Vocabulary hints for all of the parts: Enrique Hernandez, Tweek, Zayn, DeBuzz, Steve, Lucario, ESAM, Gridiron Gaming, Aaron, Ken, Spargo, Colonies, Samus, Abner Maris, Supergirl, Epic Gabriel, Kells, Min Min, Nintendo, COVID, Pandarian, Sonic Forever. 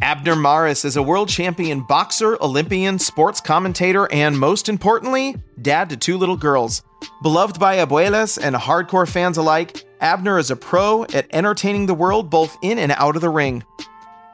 Abner Maris is a world champion boxer, Olympian, sports commentator, and most importantly, dad to two little girls. Beloved by abuelas and hardcore fans alike, Abner is a pro at entertaining the world both in and out of the ring.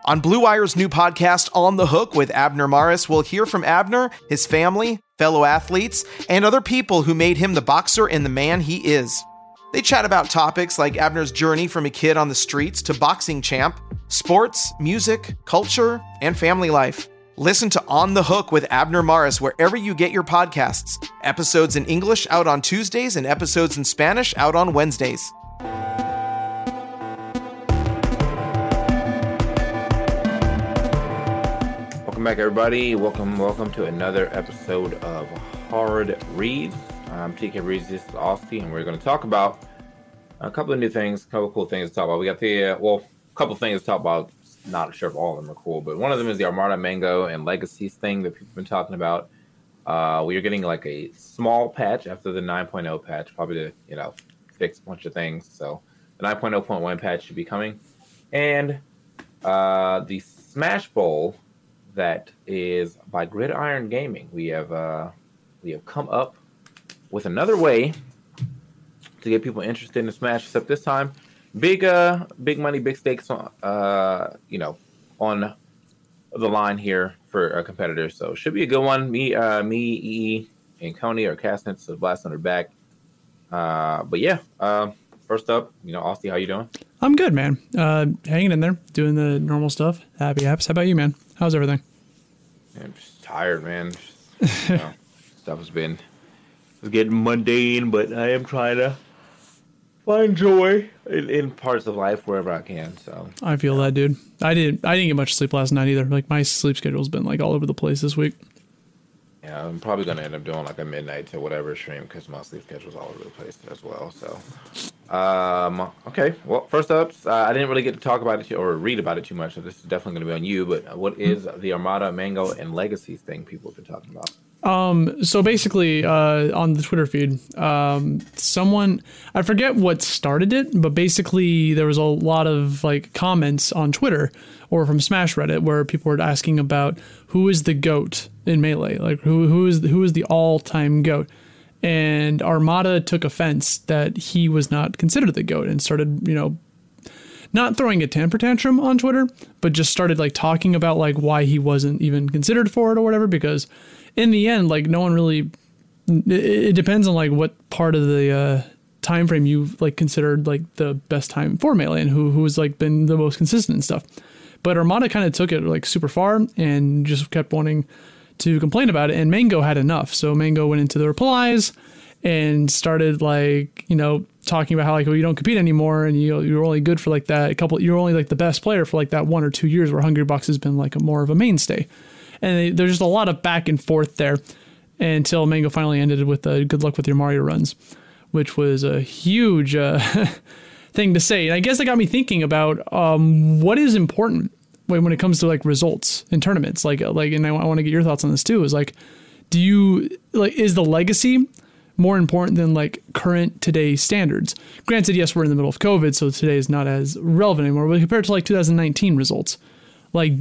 On Blue Wire's new podcast, On the Hook with Abner Maris, we'll hear from Abner, his family, fellow athletes, and other people who made him the boxer and the man he is. They chat about topics like Abner's journey from a kid on the streets to boxing champ, sports, music, culture, and family life. Listen to On the Hook with Abner Maris wherever you get your podcasts. Episodes in English out on Tuesdays and episodes in Spanish out on Wednesdays. Welcome back, everybody. Welcome to another episode of Hard Reads. I'm TK Reads, this is Austin, and we're going to talk about a couple of new things, a couple of cool things to talk about. We got the, a couple of things to talk about. Not sure if all of them are cool, but one of them is the Armada, Mango, and Legacies thing that people have been talking about. We are getting like a small patch after the 9.0 patch, probably to, fix a bunch of things. So the 9.0.1 patch should be coming. And the Smash Bowl that is by Gridiron Gaming. We have come up with another way to get people interested in Smash, except this time, big money, big stakes on the line here for our competitors. So should be a good one. Me, EE, and Coney are casting it, so blast on her back. First up, Austin, how you doing? I'm good, man. Hanging in there, doing the normal stuff. Happy apps. How about you, man? How's everything? I'm just tired, man. Stuff has been getting mundane, but I am trying to find joy in parts of life wherever I can. So I feel that, dude. I didn't get much sleep last night either. Like, my sleep schedule's been like all over the place this week. Yeah, I'm probably gonna end up doing like a midnight to whatever stream because my sleep schedule's all over the place as well. So, okay. Well, first up, I didn't really get to talk about it or read about it too much, so this is definitely gonna be on you. But what is the Armada, Mango, and Legacies thing people have been talking about? So basically, on the Twitter feed, someone, I forget what started it, but basically there was a lot of like comments on Twitter or from Smash Reddit where people were asking about who is the GOAT in Melee, like who is the all-time GOAT, and Armada took offense that he was not considered the GOAT and started, not throwing a temper tantrum on Twitter, but just started like talking about like why he wasn't even considered for it or whatever, because in the end, like, no one really, it depends on like what part of the time frame you've like considered like the best time for Melee and who has like been the most consistent and stuff. But Armada kind of took it like super far and just kept wanting to complain about it, and Mango had enough. So Mango went into the replies and started like, you know, talking about how like, well, you don't compete anymore and you're only good for like that a couple, you're only like the best player for like that 1 or 2 years where Hungrybox has been like a more of a mainstay. And there's just a lot of back and forth there until Mango finally ended with a good luck with your Mario runs, which was a huge thing to say. And I guess that got me thinking about what is important when it comes to like results in tournaments, like, and I want to get your thoughts on this too, is like, do you like, is the legacy more important than like current today standards? Granted, yes, we're in the middle of COVID, so today is not as relevant anymore, but compared to like 2019 results, like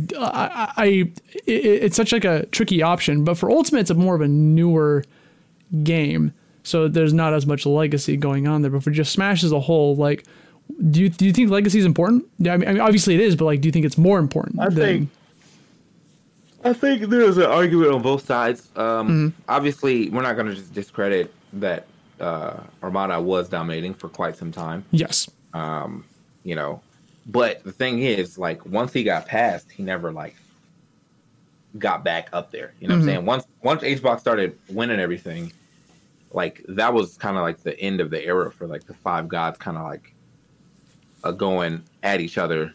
it's such like a tricky option, but for Ultimate, it's more of a newer game. So there's not as much legacy going on there, but for just Smash as a whole, like, do you think legacy is important? Yeah, I mean, obviously it is, but like, do you think it's more important? I think there's an argument on both sides. Obviously we're not going to just discredit that Armada was dominating for quite some time. Yes. You know, but the thing is, like, once he got past, he never like got back up there. You know what I'm saying? Once HBox started winning everything, like that was kind of like the end of the era for like the five gods kind of like going at each other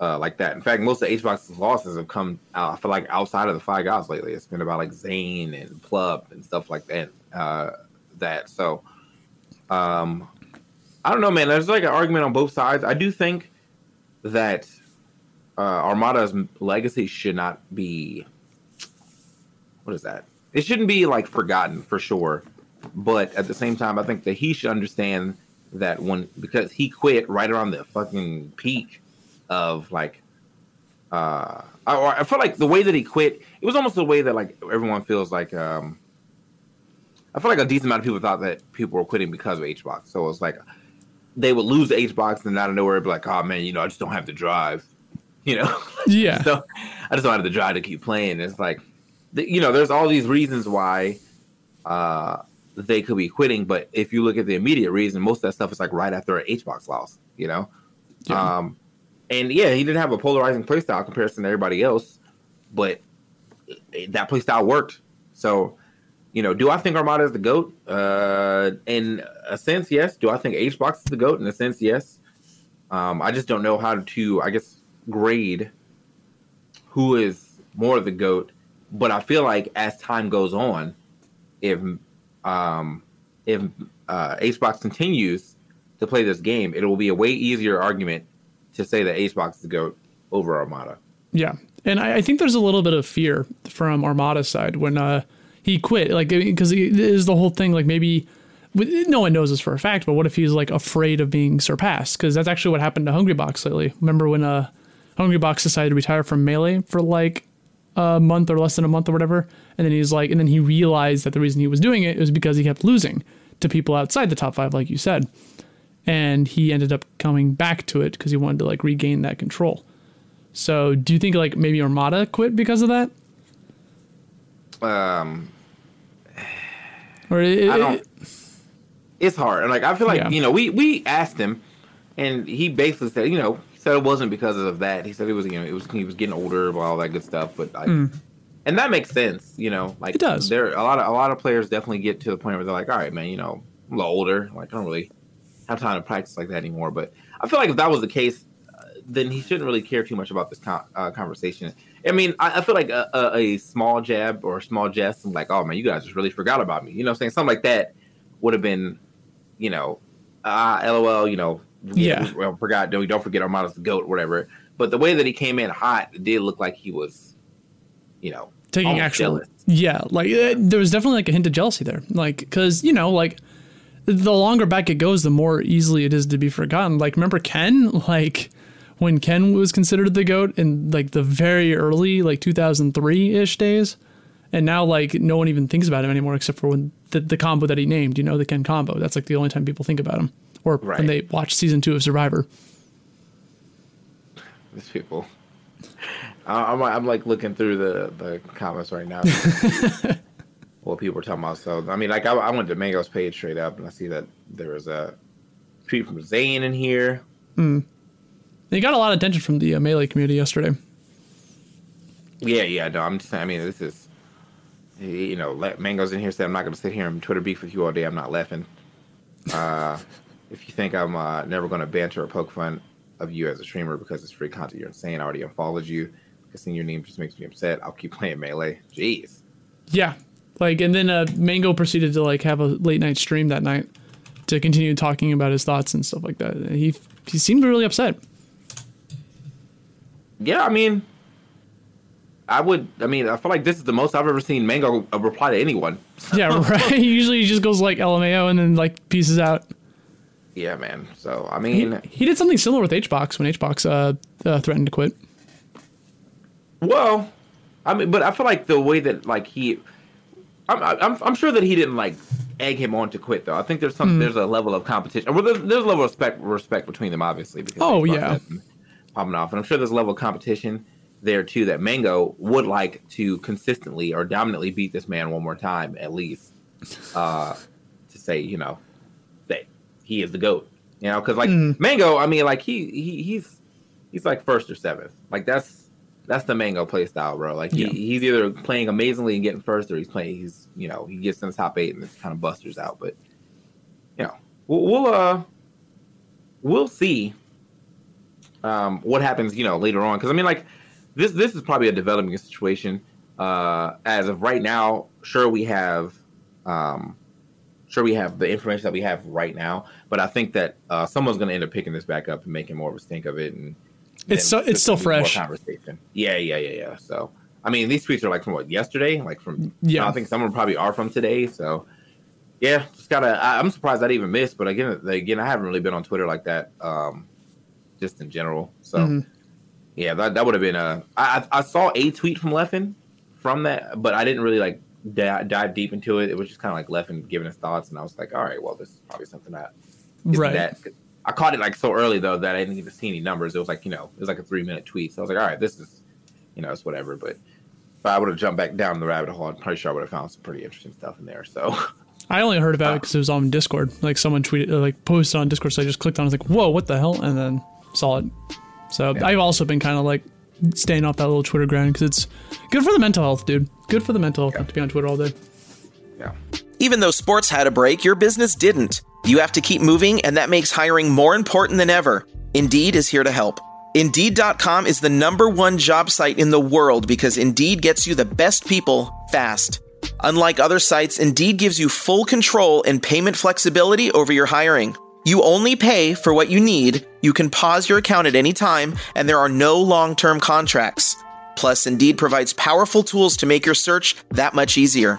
like that. In fact, most of HBox's losses have come out, I feel like, outside of the five gods lately. It's been about like Zayn and Plub and stuff like that. So I don't know, man. There's like an argument on both sides. I do think that Armada's legacy should not be, what is that? It shouldn't be like forgotten for sure. But at the same time, I think that he should understand that because he quit right around the fucking peak of like, I feel like the way that he quit, it was almost the way that like everyone feels like, I feel like a decent amount of people thought that people were quitting because of HBox. So it was like, they would lose the HBox and out of nowhere, it'd be like, oh man, you know, I just don't have the drive, you know? Yeah. So I just don't have the drive to keep playing. It's like, you know, there's all these reasons why, they could be quitting, but if you look at the immediate reason, most of that stuff is like right after an HBox loss, you know? Yeah. And yeah, he didn't have a polarizing playstyle comparison to everybody else, but that playstyle worked. So, you know, do I think Armada is the GOAT? In a sense, yes. Do I think HBox is the GOAT? In a sense, yes. I just don't know how to, I guess, grade who is more the GOAT, but I feel like as time goes on, if HBox continues to play this game, it will be a way easier argument to say that HBox is the GOAT over Armada. Yeah, and I think there's a little bit of fear from Armada's side when he quit, like, because it is the whole thing, like, maybe no one knows this for a fact, but what if he's like afraid of being surpassed? Because that's actually what happened to Hungrybox lately. Remember when Hungrybox decided to retire from Melee for like a month or less than a month or whatever, and then he's like, and then he realized that the reason he was doing it was because he kept losing to people outside the top five, like you said, and he ended up coming back to it because he wanted to like regain that control. So do you think like maybe Armada quit because of that? It's hard. Like, I feel like, yeah, you know, we asked him, and he basically said, you know, said it wasn't because of that. He said it was, you know, he was getting older, all that good stuff. But like, and that makes sense, you know. Like, it does. There a lot of players definitely get to the point where they're like, all right, man, you know, I'm a little older. Like, I don't really have time to practice like that anymore. But I feel like if that was the case, then he shouldn't really care too much about this conversation. I mean, I feel like a small jab or a small jest, and like, oh man, you guys just really forgot about me. You know what I'm saying? Something like that would have been, you know, LOL, you know. Yeah, well, forgot. Don't forget Armada's the GOAT, whatever. But the way that he came in hot, it did look like he was, you know, taking action. Jealous. Yeah, like there was definitely like a hint of jealousy there, like, because, you know, like the longer back it goes, the more easily it is to be forgotten. Like, remember Ken? Like when Ken was considered the GOAT in like the very early, like 2003-ish days, and now like no one even thinks about him anymore except for when the combo that he named, you know, the Ken combo. That's like the only time people think about him. Or right, when they watch season 2 of Survivor. These people. I'm like looking through the comments right now. What people are talking about. So, I mean, like, I went to Mango's page straight up, and I see that there was a tweet from Zayn in here. They got a lot of attention from the Melee community yesterday. Yeah, no, I mean, this is You know, Mango's in here said, I'm not going to sit here and Twitter beef with you all day. I'm not laughing. If you think I'm never going to banter or poke fun of you as a streamer because it's free content, you're insane. I already unfollowed you. Because seeing your name just makes me upset. I'll keep playing Melee. Jeez. Yeah. Like, and then Mango proceeded to, like, have a late-night stream that night to continue talking about his thoughts and stuff like that. He seemed really upset. Yeah, I mean... I feel like this is the most I've ever seen Mango reply to anyone. Yeah, right? Usually he just goes, like, LMAO and then, like, pieces out. Yeah, man. So, I mean... He did something similar with HBox when HBox threatened to quit. Well, I mean, but I feel like the way that, like, he... I'm sure that he didn't, like, egg him on to quit, though. I think there's there's a level of competition. Well, there's a level of respect between them, obviously. Because popping off. And I'm sure there's a level of competition... there too that Mango would like to consistently or dominantly beat this man one more time at least to say, you know, that he is the GOAT, you know, because like Mango, I mean, like he's like first or seventh, like that's the Mango play style, bro. Like he's either playing amazingly and getting first, or he's you know, he gets in the top 8 and it's kind of busters out. But you know, we'll see what happens, you know, later on, because I mean, like. This is probably a developing situation. As of right now, sure we have the information that we have right now, but I think that someone's going to end up picking this back up and making more of a stink of it. And it's still fresh. Yeah. So I mean, these tweets are like from what, yesterday, like from I think some of them probably are from today. So yeah, just gotta. I'm surprised I'd even missed, but again, I haven't really been on Twitter like that, just in general. So. Mm-hmm. Yeah, that would have been a... I saw a tweet from Leffen from that, but I didn't really, like, dive deep into it. It was just kind of like Leffen giving his thoughts, and I was like, all right, well, this is probably something that... Right. That. I caught it, like, so early, though, that I didn't even see any numbers. It was like, you know, it was like a 3-minute tweet. So I was like, all right, this is, you know, it's whatever. But if I would have jumped back down the rabbit hole, I'm pretty sure I would have found some pretty interesting stuff in there, so... I only heard about it because it was on Discord. Like, someone tweeted, posted on Discord, so I just clicked on it. I was like, whoa, what the hell? And then saw it. So yeah. I've also been kind of like staying off that little Twitter grind because it's good for the mental health, dude. Good for the mental health to be on Twitter all day. Yeah. Even though sports had a break, your business didn't. You have to keep moving, and that makes hiring more important than ever. Indeed is here to help. Indeed.com is the #1 job site in the world because Indeed gets you the best people fast. Unlike other sites, Indeed gives you full control and payment flexibility over your hiring. You only pay for what you need, you can pause your account at any time, and there are no long-term contracts. Plus, Indeed provides powerful tools to make your search that much easier.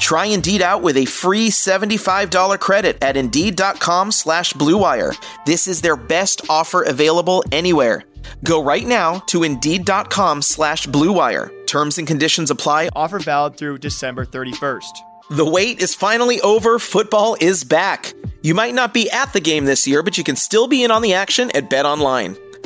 Try Indeed out with a free $75 credit at Indeed.com/BlueWire. This is their best offer available anywhere. Go right now to Indeed.com/BlueWire. Terms and conditions apply. Offer valid through December 31st. The wait is finally over. Football is back. You might not be at the game this year, but you can still be in on the action at BetOnline.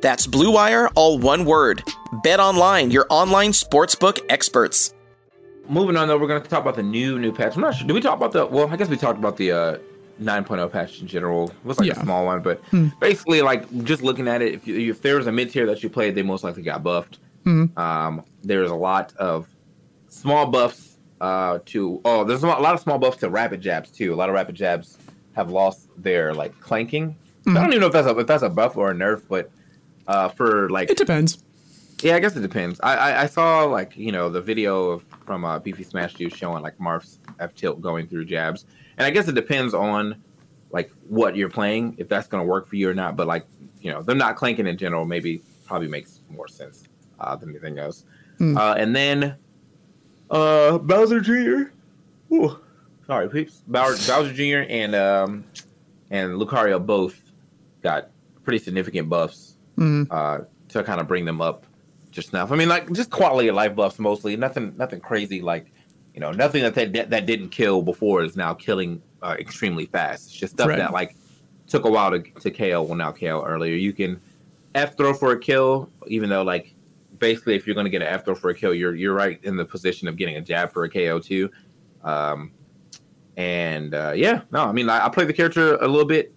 That's BlueWire, all one word. BetOnline, your online sportsbook experts. Moving on, though, we're going to talk about the new patch. I'm not sure. Did we talk about the... Well, I guess we talked about the 9.0 patch in general. It was like a small one, but basically, like, just looking at it, if there was a mid-tier that you played, they most likely got buffed. There's a lot of small buffs to... Oh, there's a lot of small buffs to rapid jabs, too. A lot of rapid jabs have lost their, like, clanking. So I don't even know if that's a buff or a nerf, but for, like... It depends. Yeah, I guess it depends. I saw, like, you know, the video from Beefy Smash Dude showing, like, Marf's F-tilt going through jabs. And I guess it depends on, like, what you're playing, if that's going to work for you or not. But, like, you know, them not clanking in general maybe probably makes more sense than anything else. Mm. And then Bowser Jr. Ooh, sorry, peeps. Bowser Jr. And Lucario both got pretty significant buffs to kind of bring them up just now. I mean, like just quality of life buffs mostly. Nothing crazy. Like, you know, nothing that didn't kill before is now killing extremely fast. It's just stuff that like took a while to KO will now KO earlier. You can F throw for a kill, even though like basically if you're going to get an F throw for a kill, you're right in the position of getting a jab for a KO too. I mean, I played the character a little bit.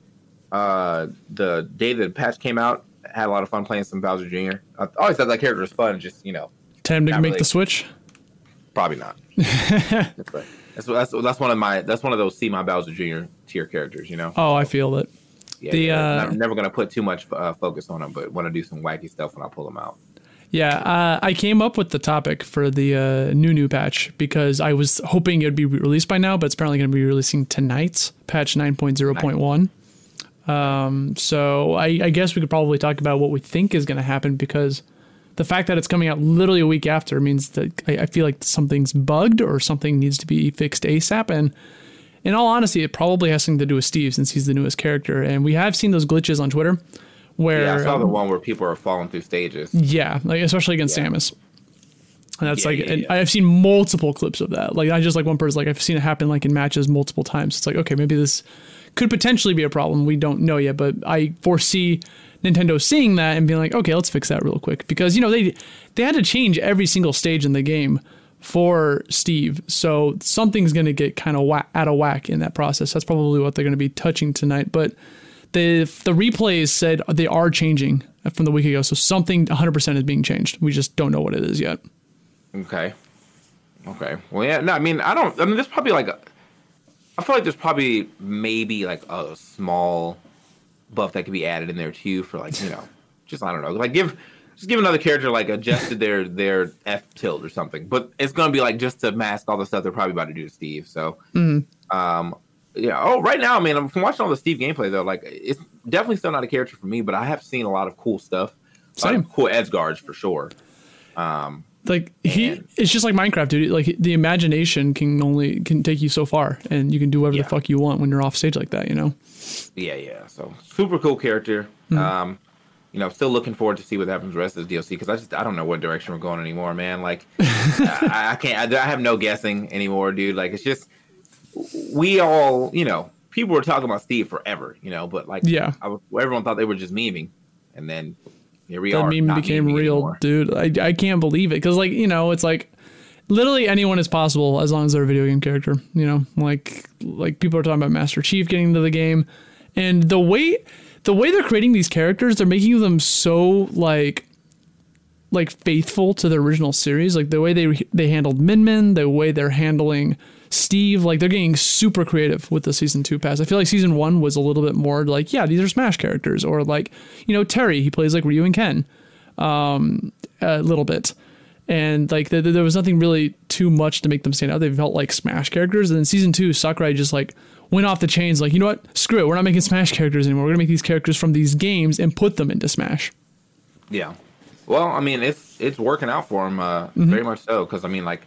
The day the patch came out, I had a lot of fun playing some Bowser Jr. I always thought that character was fun, just, you know. Time to make the switch? Probably not. That's one of those see my Bowser Jr. tier characters, you know? Oh, so, I feel it. Yeah, I'm never going to put too much focus on them, but want to do some wacky stuff when I pull them out. Yeah, I came up with the topic for the new patch because I was hoping it would be released by now, but it's apparently going to be releasing tonight's patch 9.0.1. So I guess we could probably talk about what we think is going to happen, because the fact that it's coming out literally a week after means that I feel like something's bugged or something needs to be fixed ASAP. And in all honesty, it probably has something to do with Steve, since he's the newest character. And we have seen those glitches on Twitter where I saw the one where people are falling through stages. Yeah. Like, especially against Samus. And that's and I've seen multiple clips of that. Like, I just like one person, like I've seen it happen like in matches multiple times. It's like, okay, maybe this could potentially be a problem. We don't know yet, but I foresee Nintendo seeing that and being like, okay, let's fix that real quick, because, you know, they had to change every single stage in the game for Steve, so something's going to get kind of out of whack in that process. That's probably what they're going to be touching tonight, but the replays said they are changing from the week ago, so something 100% is being changed. We just don't know what it is yet. Okay. Well, yeah, no, I mean, there's probably like I feel like there's probably maybe like a small buff that could be added in there too for like, you know, just, I don't know, like give another character like adjusted their F tilt or something, but it's going to be like just to mask all the stuff they're probably about to do to Steve. So, yeah. Oh, right now, I mean, I'm watching all the Steve gameplay though. Like, it's definitely still not a character for me, but I have seen a lot of cool stuff. Same. Cool edgeguards for sure. Like it's just like Minecraft, dude. Like, the imagination can take you so far, and you can do whatever the fuck you want when you're off stage like that, you know? Yeah. So, super cool character. Mm-hmm. You know, still looking forward to see what happens with the rest of the DLC, because I don't know what direction we're going anymore, man. Like, I can't. I have no guessing anymore, dude. Like, it's just we all, you know, people were talking about Steve forever, you know, but like, everyone thought they were just memeing, and then. That meme became real anymore. Dude, I can't believe it, because, like, you know, it's like literally anyone is possible as long as they're a video game character, you know? Like people are talking about Master Chief getting into the game, and the way they're creating these characters, they're making them so like faithful to the original series. Like, the way they handled Min Min, the way they're handling Steve, like, they're getting super creative with the season 2 pass. I feel like season 1 was a little bit more like, yeah, these are Smash characters, or like, you know, Terry, he plays like Ryu and Ken a little bit, and like there was nothing really too much to make them stand out. They felt like Smash characters, and then season 2 Sakurai just like went off the chains, like, you know what, screw it, we're not making Smash characters anymore, we're gonna make these characters from these games and put them into Smash. Yeah, well, I mean, it's working out for him very much so, because I mean, like,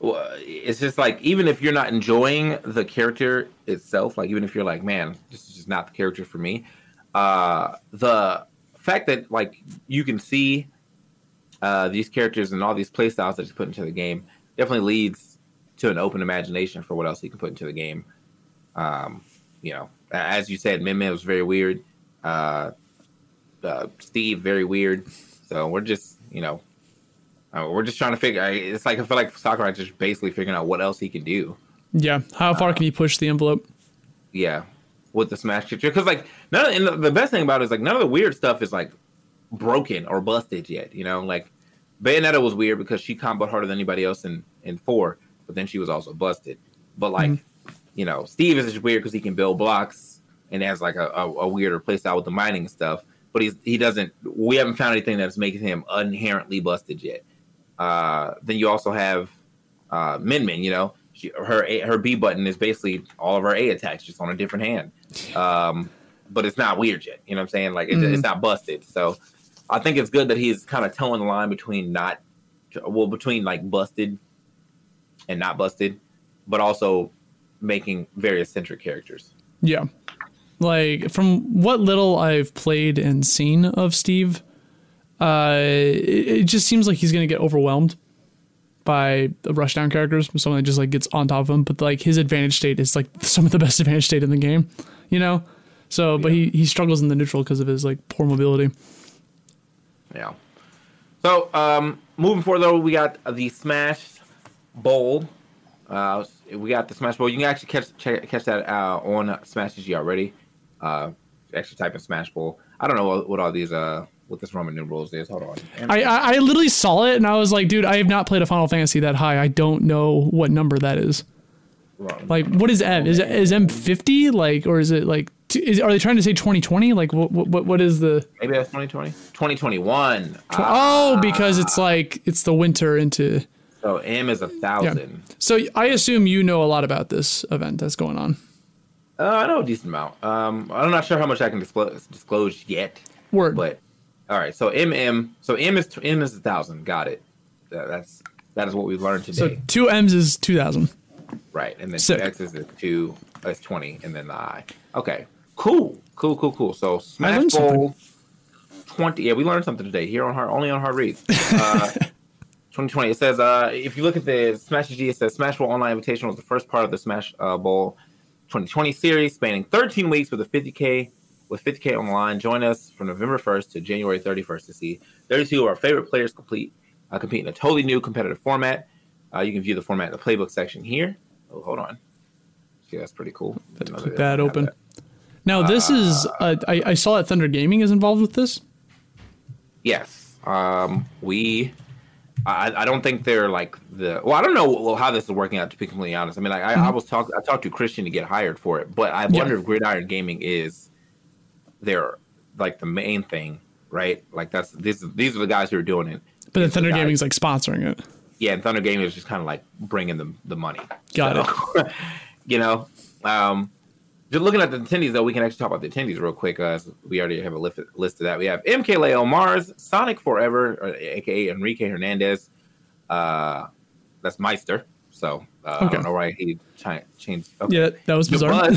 well, it's just like, even if you're not enjoying the character itself, like, even if you're like, man, this is just not the character for me, the fact that like you can see these characters and all these play styles that he's put into the game definitely leads to an open imagination for what else he can put into the game. You know, as you said, Min Min was very weird, Steve very weird, so we're just, you know, we're just trying to figure. It's like, I feel like Sakurai just basically figuring out what else he can do. Yeah, how far can he push the envelope? Yeah, with the Smash character, because like the best thing about it is like none of the weird stuff is like broken or busted yet. You know, like Bayonetta was weird because she comboed harder than anybody else in 4, but then she was also busted. But like, you know, Steve is just weird because he can build blocks and has like a weirder playstyle with the mining and stuff. But he doesn't. We haven't found anything that's making him inherently busted yet. Then you also have Min Min, you know, her B button is basically all of her A attacks just on a different hand. But it's not weird yet. You know what I'm saying? Like, it's not busted. So I think it's good that he's kind of toeing the line between not, well, between like busted and not busted, but also making very eccentric characters. Yeah. Like, from what little I've played and seen of Steve, it just seems like he's going to get overwhelmed by the rushdown characters, someone that just like gets on top of him. But like his advantage state is like some of the best advantage state in the game, you know? So, yeah. But he struggles in the neutral because of his like poor mobility. Yeah. So, moving forward though, we got the Smash Bowl. We got the Smash Bowl. You can actually catch that on Smash.gg already. Actually type in Smash Bowl. I don't know what all these what this Roman numerals is. Hold on. I literally saw it and I was like, dude, I have not played a Final Fantasy that high. I don't know what number that is. Like, what is M? Is M 50? Like, or is it like? Are they trying to say 2020? Like, what is the? Maybe that's 2020. 2021. Oh, because it's like it's the winter into. So M is 1,000. Yeah. So I assume you know a lot about this event that's going on. I know a decent amount. I'm not sure how much I can disclose yet. Word. But all right. So MM. So M is 1,000. Got it. That is what we've learned today. So 2 M's is 2,000. Right, and then sick. 2X is 2. That's 20, and then the I. Okay, cool. So Smash Bowl 20. Yeah, we learned something today here on Hard, only on Hard Reads. 2020. It says if you look at the Smash.gg, it says Smash Bowl Online Invitational was the first part of the Smash Bowl 2020 series, spanning 13 weeks with a 50K online. Join us from November 1st to January 31st to see 32 of our favorite players compete in a totally new competitive format. You can view the format in the playbook section here. Oh, hold on. Yeah, that's pretty cool. Click that open. Now, this is... I saw that Thunder Gaming is involved with this. Yes. I don't think they're like the... Well, I don't know how this is working out, to be completely honest. I mean, I talked to Christian to get hired for it, but I wonder if Gridiron Gaming is their, like, the main thing, right? Like, that's these are the guys who are doing it. But then Thunder Gaming's, like, sponsoring it. Yeah, and Thunder Gaming is just kind of like bringing the money. Got it. You know, just looking at the attendees, though, we can actually talk about the attendees real quick. We already have a list of that. We have MKLeo, Mars, Sonic Forever, a.k.a. Enrique Hernandez. That's Meister. So I don't know why he changed. Okay. Yeah, that was bizarre.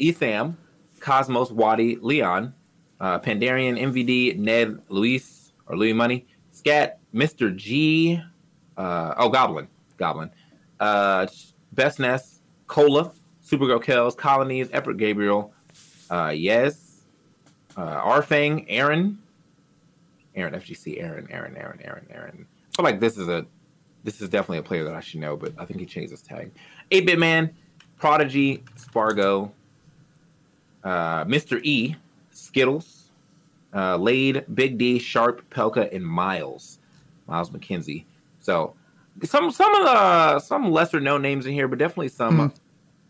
ESAM, Cosmos, Waddy, Leon, Pandarian, MVD, Ned, Luis, or Louis Money, Scat, Mr. G... Goblin. Best Nest, Cola, Supergirl Kells, Colonies, Epic Gabriel, Yes, Arfang, Aaron, FGC, Aaron. I feel like this is definitely a player that I should know, but I think he changed his tag. 8-Bit Man, Prodigy, Spargo, Mr. E, Skittles, Lade, Big D, Sharp, Pelka, and Miles McKenzie. So, some lesser known names in here, but definitely some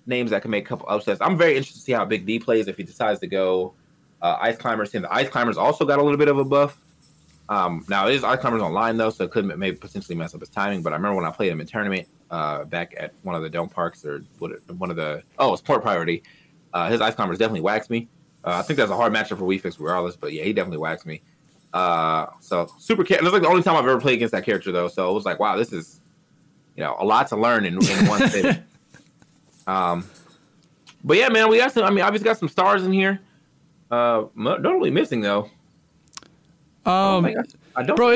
names that can make a couple upsets. I'm very interested to see how Big D plays if he decides to go Ice Climbers. And the Ice Climbers also got a little bit of a buff. Now it is Ice Climbers online though, so it could maybe potentially mess up his timing. But I remember when I played him in tournament back at one of the Dome Parks or it's Port Priority. His Ice Climbers definitely waxed me. I think that's a hard matchup for WeFix regardless, but yeah, he definitely waxed me. So super character. That's like the only time I've ever played against that character though. So it was like, wow, this is, you know, a lot to learn in one sitting. But yeah, man, we got some. I mean, obviously got some stars in here. Not really missing though. It's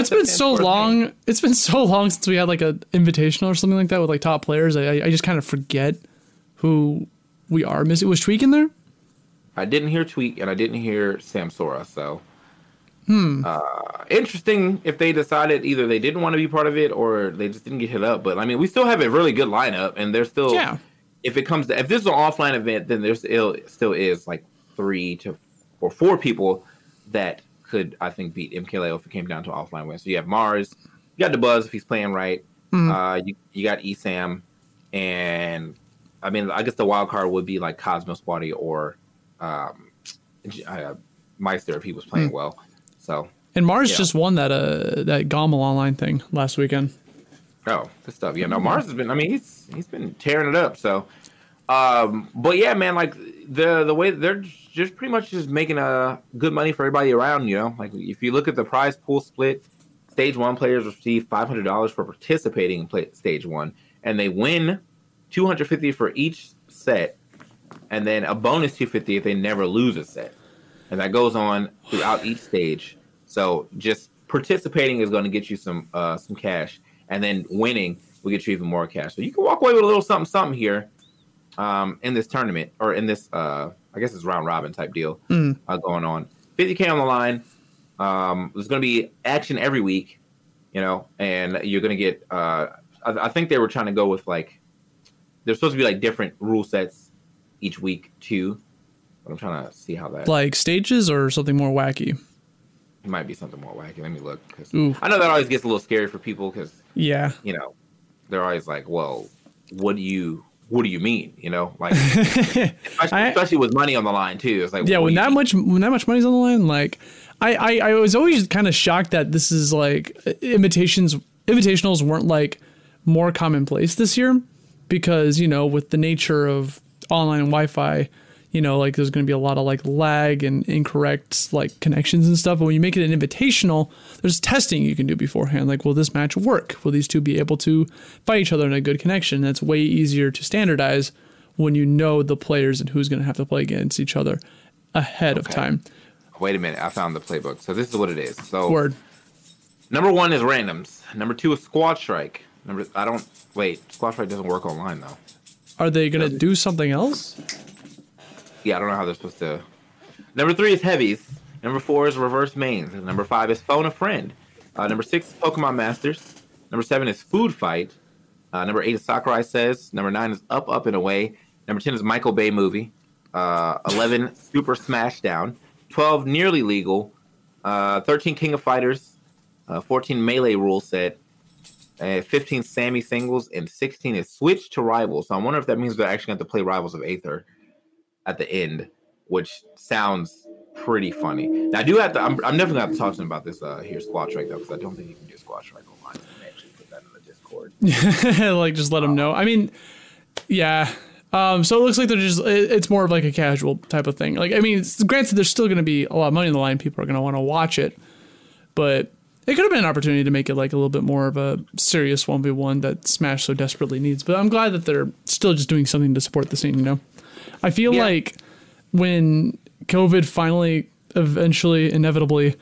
been so long since we had like an invitational or something like that with like top players. I just kind of forget who we are missing. Was Tweek in there? I didn't hear Tweek and I didn't hear Samsora. So. Interesting if they decided either they didn't want to be part of it or they just didn't get hit up. But I mean, we still have a really good lineup, and there's still if this is an offline event, then there's still is like 3 to 4 people that could I think beat MKLeo if it came down to offline win. So you have Mars, you got DeBuzz if he's playing right, you got ESAM, and I mean I guess the wild card would be like Cosmos Body or Meister if he was playing well. So and Mars just won that Gommel online thing last weekend. Oh, good stuff. Yeah, no, Mars has been. I mean, he's been tearing it up. So, but yeah, man, like the way they're just pretty much just making good money for everybody around, you know. Like if you look at the prize pool split, stage one players receive $500 for participating in stage one, and they win $250 for each set, and then a bonus $250 if they never lose a set, and that goes on throughout each stage. So just participating is going to get you some cash, and then winning will get you even more cash. So you can walk away with a little something something here. In this tournament, or in this, I guess it's round robin type deal going on. 50K on the line. There's going to be action every week, you know, and you're going to get, I think they were trying to go with like, there's supposed to be like different rule sets each week too. But I'm trying to see how that. Like stages or something more wacky? It might be something more wacky. Let me look. 'Cause I know that always gets a little scary for people because, yeah, you know, they're always like, well, what do you mean? You know, like especially with money on the line too. It's like, yeah, when that much money's on the line, like I was always kind of shocked that this is like invitationals weren't like more commonplace this year because, you know, with the nature of online and Wi-Fi, you know, like there's going to be a lot of like lag and incorrect like connections and stuff. But when you make it an invitational, there's testing you can do beforehand. Like, will this match work? Will these two be able to fight each other in a good connection? That's way easier to standardize when you know the players and who's going to have to play against each other ahead of time. Wait a minute. I found the playbook. So this is what it is. So number one is randoms. Number two is squad strike. Squad strike doesn't work online though. Are they going to do something else? Yeah, I don't know how they're supposed to. Number three is heavies. Number four is reverse mains. Number five is phone a friend. Number six is Pokemon Masters. Number seven is food fight. Number eight is Sakurai Says. Number nine is Up and Away. Number 10 is Michael Bay Movie. 11 Super Smash Down. 12 Nearly Legal. 13 King of Fighters. 14 Melee Rule Set. 15 Sammy Singles. And 16 is Switch to Rivals. So I wonder if that means they're actually going to have to play Rivals of Aether at the end, which sounds pretty funny. Now, I do have to, I'm definitely gonna have to talk to him about this here squad strike though, because I don't think you can do squad strike online. So I actually put that in the Discord. Like, just let them know. I mean, yeah. So it looks like they're just, it's more of like a casual type of thing. Like, I mean, granted, there's still gonna be a lot of money on the line. People are gonna want to watch it, but it could have been an opportunity to make it like a little bit more of a serious 1v1 that Smash so desperately needs. But I'm glad that they're still just doing something to support the scene, you know? I feel like when COVID finally, eventually, inevitably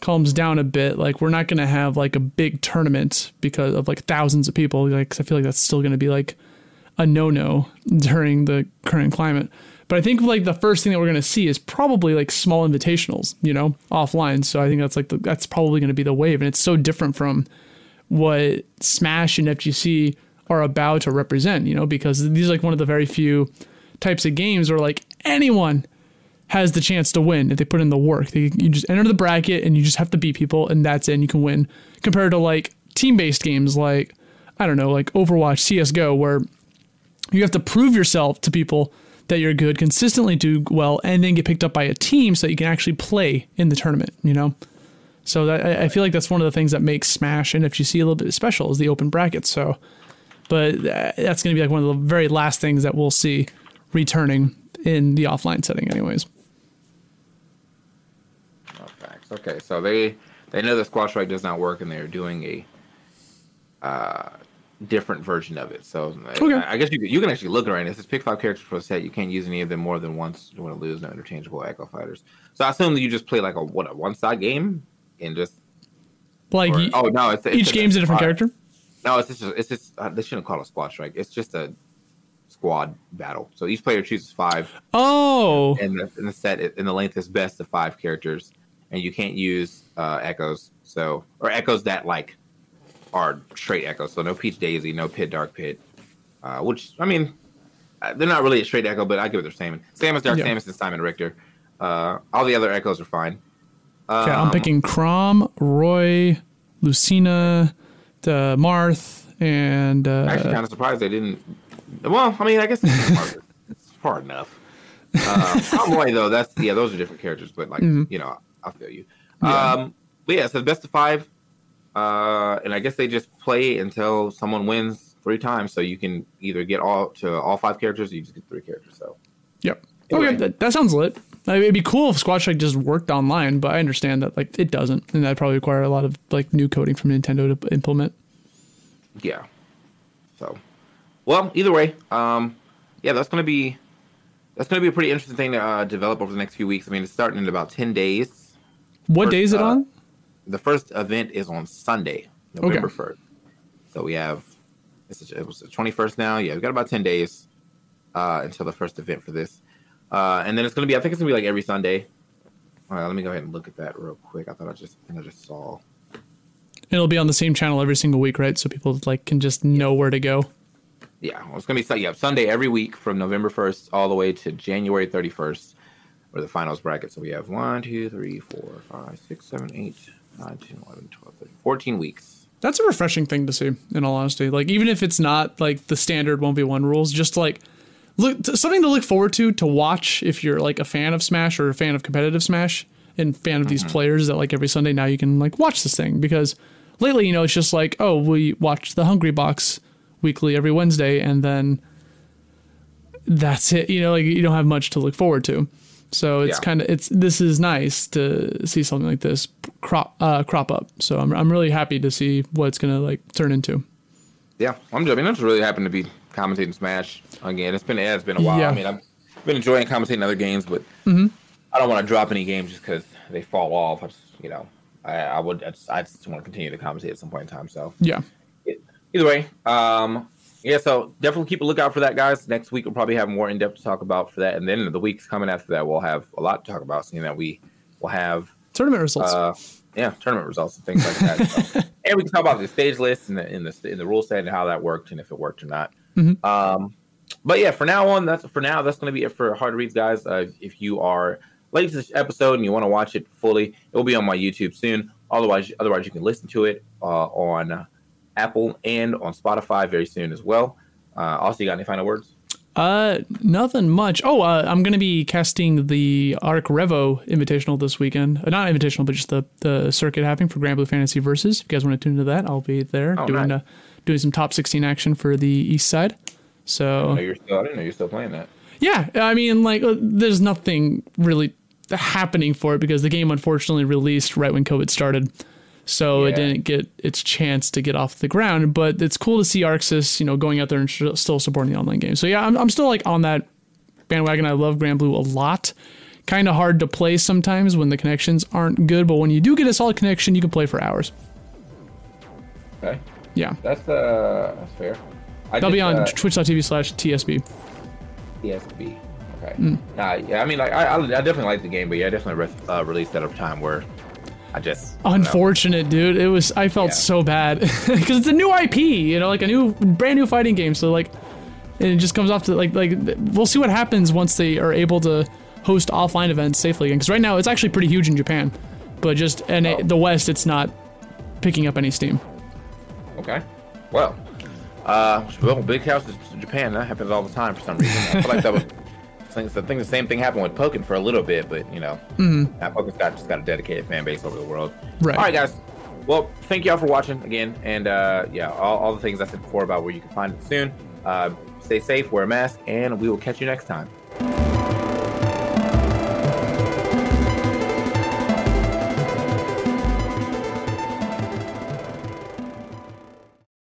calms down a bit, like we're not going to have like a big tournament because of like thousands of people. Like, 'cause I feel like that's still going to be like a no-no during the current climate. But I think like the first thing that we're going to see is probably like small invitationals, you know, offline. So I think that's like, that's probably going to be the wave. And it's so different from what Smash and FGC are about to represent, you know, because these are like one of the very few types of games where like anyone has the chance to win if they put in the work. You just enter the bracket and you just have to beat people and that's it and you can win, compared to like team-based games like, I don't know, like Overwatch, CSGO, where you have to prove yourself to people that you're good, consistently do well, and then get picked up by a team so that you can actually play in the tournament, you know? So that, I feel like that's one of the things that makes Smash and FGC a little bit special is the open bracket. So, but that's going to be like one of the very last things that we'll see returning in the offline setting anyways. Oh, facts. Okay, so they know the squad strike does not work and they're doing a different version of it. So I guess you can actually look around. It says pick 5 characters for a set. You can't use any of them more than once. You want to lose. No interchangeable echo fighters. So I assume that you just play like a one-side game and just... Like, each game's a different character? No, it's just they shouldn't call it a squad strike. It's just a squad battle. So each player chooses 5. Oh. And the set in the length is best of 5 characters, and you can't use echoes. So echoes that like are straight echoes. So no Peach Daisy, no Pit Dark Pit. Which I mean, they're not really a straight echo, but I get what they're saying. Samus Dark Samus and Simon Richter. All the other echoes are fine. Okay, I'm picking Crom, Roy, Lucina, Marth, and actually kind of surprised they didn't. Well, I mean, I guess it's far enough. Probably though, those are different characters, but like you know, I feel you. Yeah. But yeah, so best of 5, and I guess they just play until someone wins 3 times. So you can either get all 5 characters, or you just get 3 characters. So yep, Anyway. Okay, that sounds lit. I mean, it'd be cool if Squad Strike just worked online, but I understand that like it doesn't, and that'd probably require a lot of like new coding from Nintendo to implement. Yeah. So, well, either way, yeah, that's gonna be a pretty interesting thing to develop over the next few weeks. I mean, it's starting in about 10 days. What day is it on? The first event is on Sunday, November 1st. Okay. So we have it was the 21st now. Yeah, we've got about 10 days until the first event for this. And then it's going to be, I think it's going to be like every Sunday. All right, let me go ahead and look at that real quick. I think I just saw. It'll be on the same channel every single week, right? So people like can just know where to go. Yeah, well, it's going to be Sunday every week from November 1st all the way to January 31st or the finals bracket. So we have 1, 2, 3, 4, 5, 6, 7, 8, 9, 10, 11, 12, 13, 14 weeks. That's a refreshing thing to see, in all honesty. Like, even if it's not like the standard 1v1 rules, just like something to look forward to watch if you're like a fan of Smash or a fan of competitive Smash and fan of these players that like every Sunday now you can like watch this thing, because lately, you know, it's just like, oh, we watch the Hungrybox weekly every Wednesday and then that's it. You know, like you don't have much to look forward to. So it's this is nice to see something like this crop up. So I'm really happy to see what it's gonna like turn into. Yeah, I'm just really happy to be commentating Smash again. It's been a while. Yeah. I mean, I've been enjoying commentating other games, but I don't want to drop any games just because they fall off. I just, you know, I just want to continue to commentate at some point in time. So yeah. Either way, yeah, so definitely keep a lookout for that, guys. Next week, we'll probably have more in-depth to talk about for that. And then the weeks coming after that, we'll have a lot to talk about, seeing that we will have... tournament results. Yeah, tournament results and things like that. So. And we can talk about the stage list and the rule set and how that worked and if it worked or not. Mm-hmm. But yeah, that's going to be it for Hard Reads, guys. If you are late to this episode and you want to watch it fully, it will be on my YouTube soon. Otherwise you can listen to it on Apple and on Spotify very soon as well. Also, you got any final words? Nothing much. I'm gonna be casting the Arc Revo Invitational this weekend. Not invitational, but just the circuit happening for Grand Blue Fantasy Versus. If you guys want to tune into that, I'll be there doing some top 16 action for the East Side. So I didn't know you're still playing that. Yeah, I mean, like, there's nothing really happening for it because the game unfortunately released right when COVID started. So it didn't get its chance to get off the ground, but it's cool to see Arxis, you know, going out there and still supporting the online game. So yeah, I'm still like on that bandwagon. I love Grand Blue a lot. Kind of hard to play sometimes when the connections aren't good, but when you do get a solid connection, you can play for hours. Okay. Yeah. That's fair. That'll be on twitch.tv/TSB. TSB. Okay. Yeah. I mean, like I definitely like the game, but yeah, I definitely released that at a time where. Unfortunate, dude. I felt so bad because it's a new IP, you know, like brand new fighting game. So like, and it just comes off to like we'll see what happens once they are able to host offline events safely. Because right now it's actually pretty huge in Japan, but the West, it's not picking up any steam. Okay, well, big houses in Japan, that happens all the time for some reason. I feel like that was. I think the same thing happened with Pokken for a little bit, but you know, Pokken's got a dedicated fan base over the world. Right. All right, guys. Well, thank y'all for watching again, and all the things I said before about where you can find it soon. Stay safe, wear a mask, and we will catch you next time.